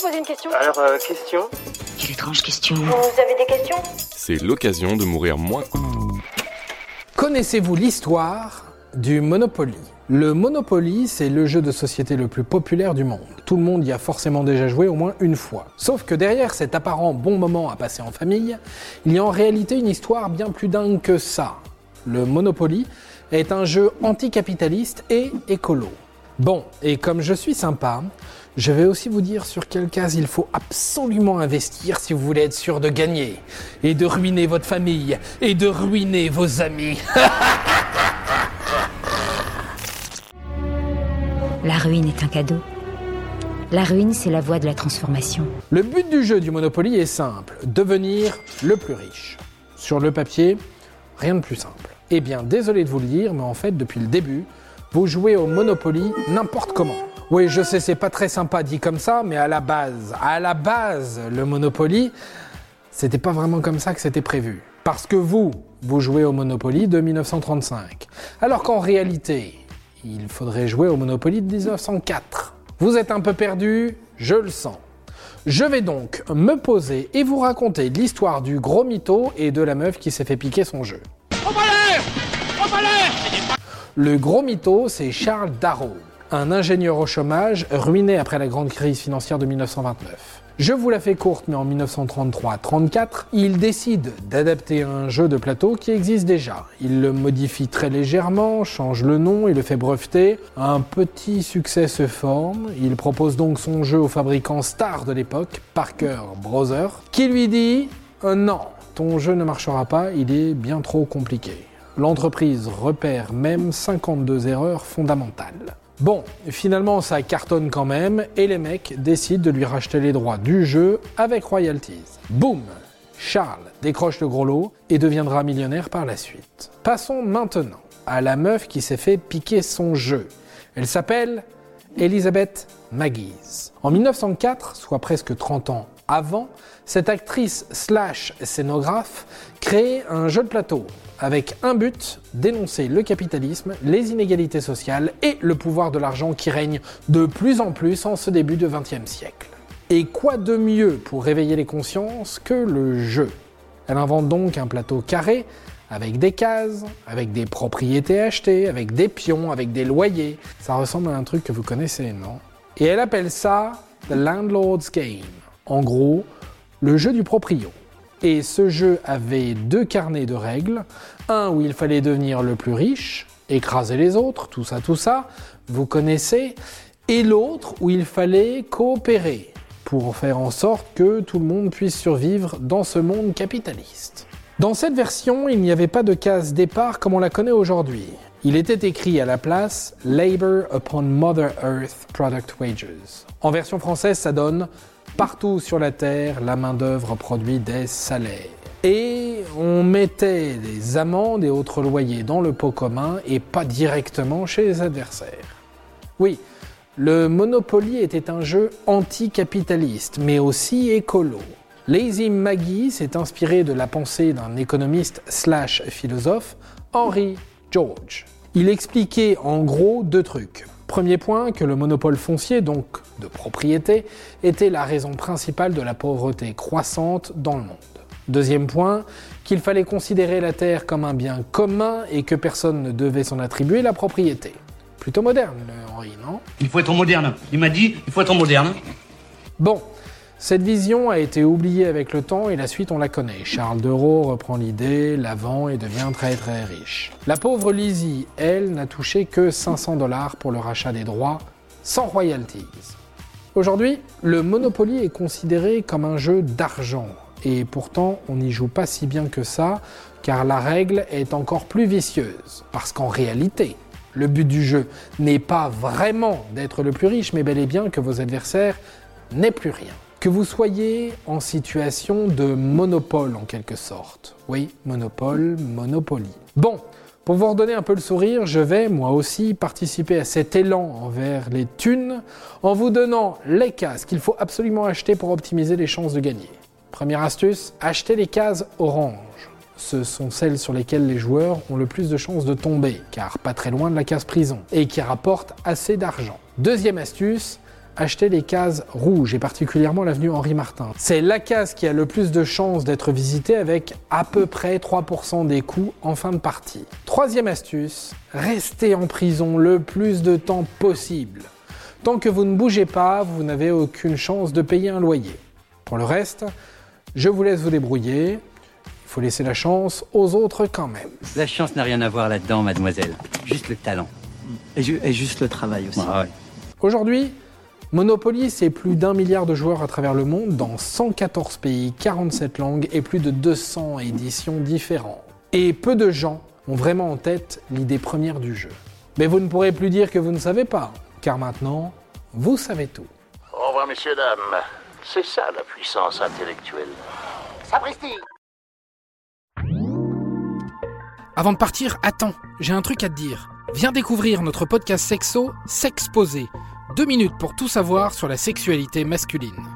vous poser une question ? Alors, question ? Quelle étrange question ! Vous avez des questions ? C'est l'occasion de mourir moins. Connaissez-vous l'histoire du Monopoly ? Le Monopoly, c'est le jeu de société le plus populaire du monde. Tout le monde y a forcément déjà joué au moins une fois. Sauf que derrière cet apparent bon moment à passer en famille, il y a en réalité une histoire bien plus dingue que ça. Le Monopoly est un jeu anticapitaliste et écolo. Bon, et comme je suis sympa, je vais aussi vous dire sur quelle case il faut absolument investir si vous voulez être sûr de gagner, et de ruiner votre famille, et de ruiner vos amis. La ruine est un cadeau. La ruine, c'est la voie de la transformation. Le but du jeu du Monopoly est simple, devenir le plus riche. Sur le papier, rien de plus simple. Eh bien, désolé de vous le dire, mais en fait, depuis le début, vous jouez au Monopoly n'importe comment. Oui, je sais, c'est pas très sympa dit comme ça, mais à la base, le Monopoly, c'était pas vraiment comme ça que c'était prévu. Parce que vous jouez au Monopoly de 1935. Alors qu'en réalité, il faudrait jouer au Monopoly de 1904. Vous êtes un peu perdu, je le sens. Je vais donc me poser et vous raconter l'histoire du gros mytho et de la meuf qui s'est fait piquer son jeu. Au palais ! Le gros mytho, c'est Charles Darrow, un ingénieur au chômage ruiné après la grande crise financière de 1929. Je vous la fais courte, mais en 1933-34, il décide d'adapter un jeu de plateau qui existe déjà. Il le modifie très légèrement, change le nom et le fait breveter. Un petit succès se forme. Il propose donc son jeu au fabricant star de l'époque, Parker Brothers, qui lui dit « Non, ton jeu ne marchera pas, il est bien trop compliqué ». L'entreprise repère même 52 erreurs fondamentales. Bon, finalement ça cartonne quand même et les mecs décident de lui racheter les droits du jeu avec royalties. Boum ! Charles décroche le gros lot et deviendra millionnaire par la suite. Passons maintenant à la meuf qui s'est fait piquer son jeu. Elle s'appelle Elizabeth Magie. En 1904, soit presque 30 ans avant, cette actrice slash scénographe crée un jeu de plateau avec un but, dénoncer le capitalisme, les inégalités sociales et le pouvoir de l'argent qui règne de plus en plus en ce début de XXe siècle. Et quoi de mieux pour réveiller les consciences que le jeu ? Elle invente donc un plateau carré avec des cases, avec des propriétés achetées, avec des pions, avec des loyers. Ça ressemble à un truc que vous connaissez, non ? Et elle appelle ça The Landlord's Game. En gros, le jeu du proprio. Et ce jeu avait deux carnets de règles, un où il fallait devenir le plus riche, écraser les autres, tout ça, vous connaissez, et l'autre où il fallait coopérer pour faire en sorte que tout le monde puisse survivre dans ce monde capitaliste. Dans cette version, il n'y avait pas de case départ comme on la connaît aujourd'hui. Il était écrit à la place « Labor upon Mother Earth Product Wages ». En version française, ça donne partout sur la terre, la main-d'œuvre produit des salaires. Et on mettait des amendes et autres loyers dans le pot commun et pas directement chez les adversaires. Oui, le Monopoly était un jeu anticapitaliste, mais aussi écolo. Lizzie Magie s'est inspirée de la pensée d'un économiste slash philosophe, Henry George. Il expliquait en gros deux trucs. Premier point, que le monopole foncier, donc de propriété, était la raison principale de la pauvreté croissante dans le monde. Deuxième point, qu'il fallait considérer la terre comme un bien commun et que personne ne devait s'en attribuer la propriété. Plutôt moderne, Henri, non ? Il faut être moderne. Il m'a dit, il faut être moderne. Bon, cette vision a été oubliée avec le temps et la suite on la connaît. Charles Darrow reprend l'idée, la vend et devient très très riche. La pauvre Lizzie, elle, n'a touché que 500 $ pour le rachat des droits, sans royalties. Aujourd'hui, le Monopoly est considéré comme un jeu d'argent. Et pourtant, on n'y joue pas si bien que ça, car la règle est encore plus vicieuse. Parce qu'en réalité, le but du jeu n'est pas vraiment d'être le plus riche, mais bel et bien que vos adversaires n'aient plus rien. Que vous soyez en situation de monopole en quelque sorte. Oui, monopole, Monopoly. Bon, pour vous redonner un peu le sourire, je vais moi aussi participer à cet élan envers les thunes en vous donnant les cases qu'il faut absolument acheter pour optimiser les chances de gagner. Première astuce, achetez les cases orange. Ce sont celles sur lesquelles les joueurs ont le plus de chances de tomber, car pas très loin de la case prison, et qui rapportent assez d'argent. Deuxième astuce, acheter les cases rouges et particulièrement l'avenue Henri Martin. C'est la case qui a le plus de chances d'être visitée avec à peu près 3% des coûts en fin de partie. Troisième astuce, restez en prison le plus de temps possible. Tant que vous ne bougez pas, vous n'avez aucune chance de payer un loyer. Pour le reste, je vous laisse vous débrouiller. Il faut laisser la chance aux autres quand même. La chance n'a rien à voir là-dedans, mademoiselle. Juste le talent. Et juste le travail aussi. Ah ouais. Aujourd'hui, Monopoly, c'est plus d'1 milliard de joueurs à travers le monde, dans 114 pays, 47 langues et plus de 200 éditions différentes. Et peu de gens ont vraiment en tête l'idée première du jeu. Mais vous ne pourrez plus dire que vous ne savez pas, car maintenant, vous savez tout. Au revoir, messieurs, dames. C'est ça la puissance intellectuelle. Sapristi! Avant de partir, attends, j'ai un truc à te dire. Viens découvrir notre podcast sexo, Sexposé. 2 minutes pour tout savoir sur la sexualité masculine.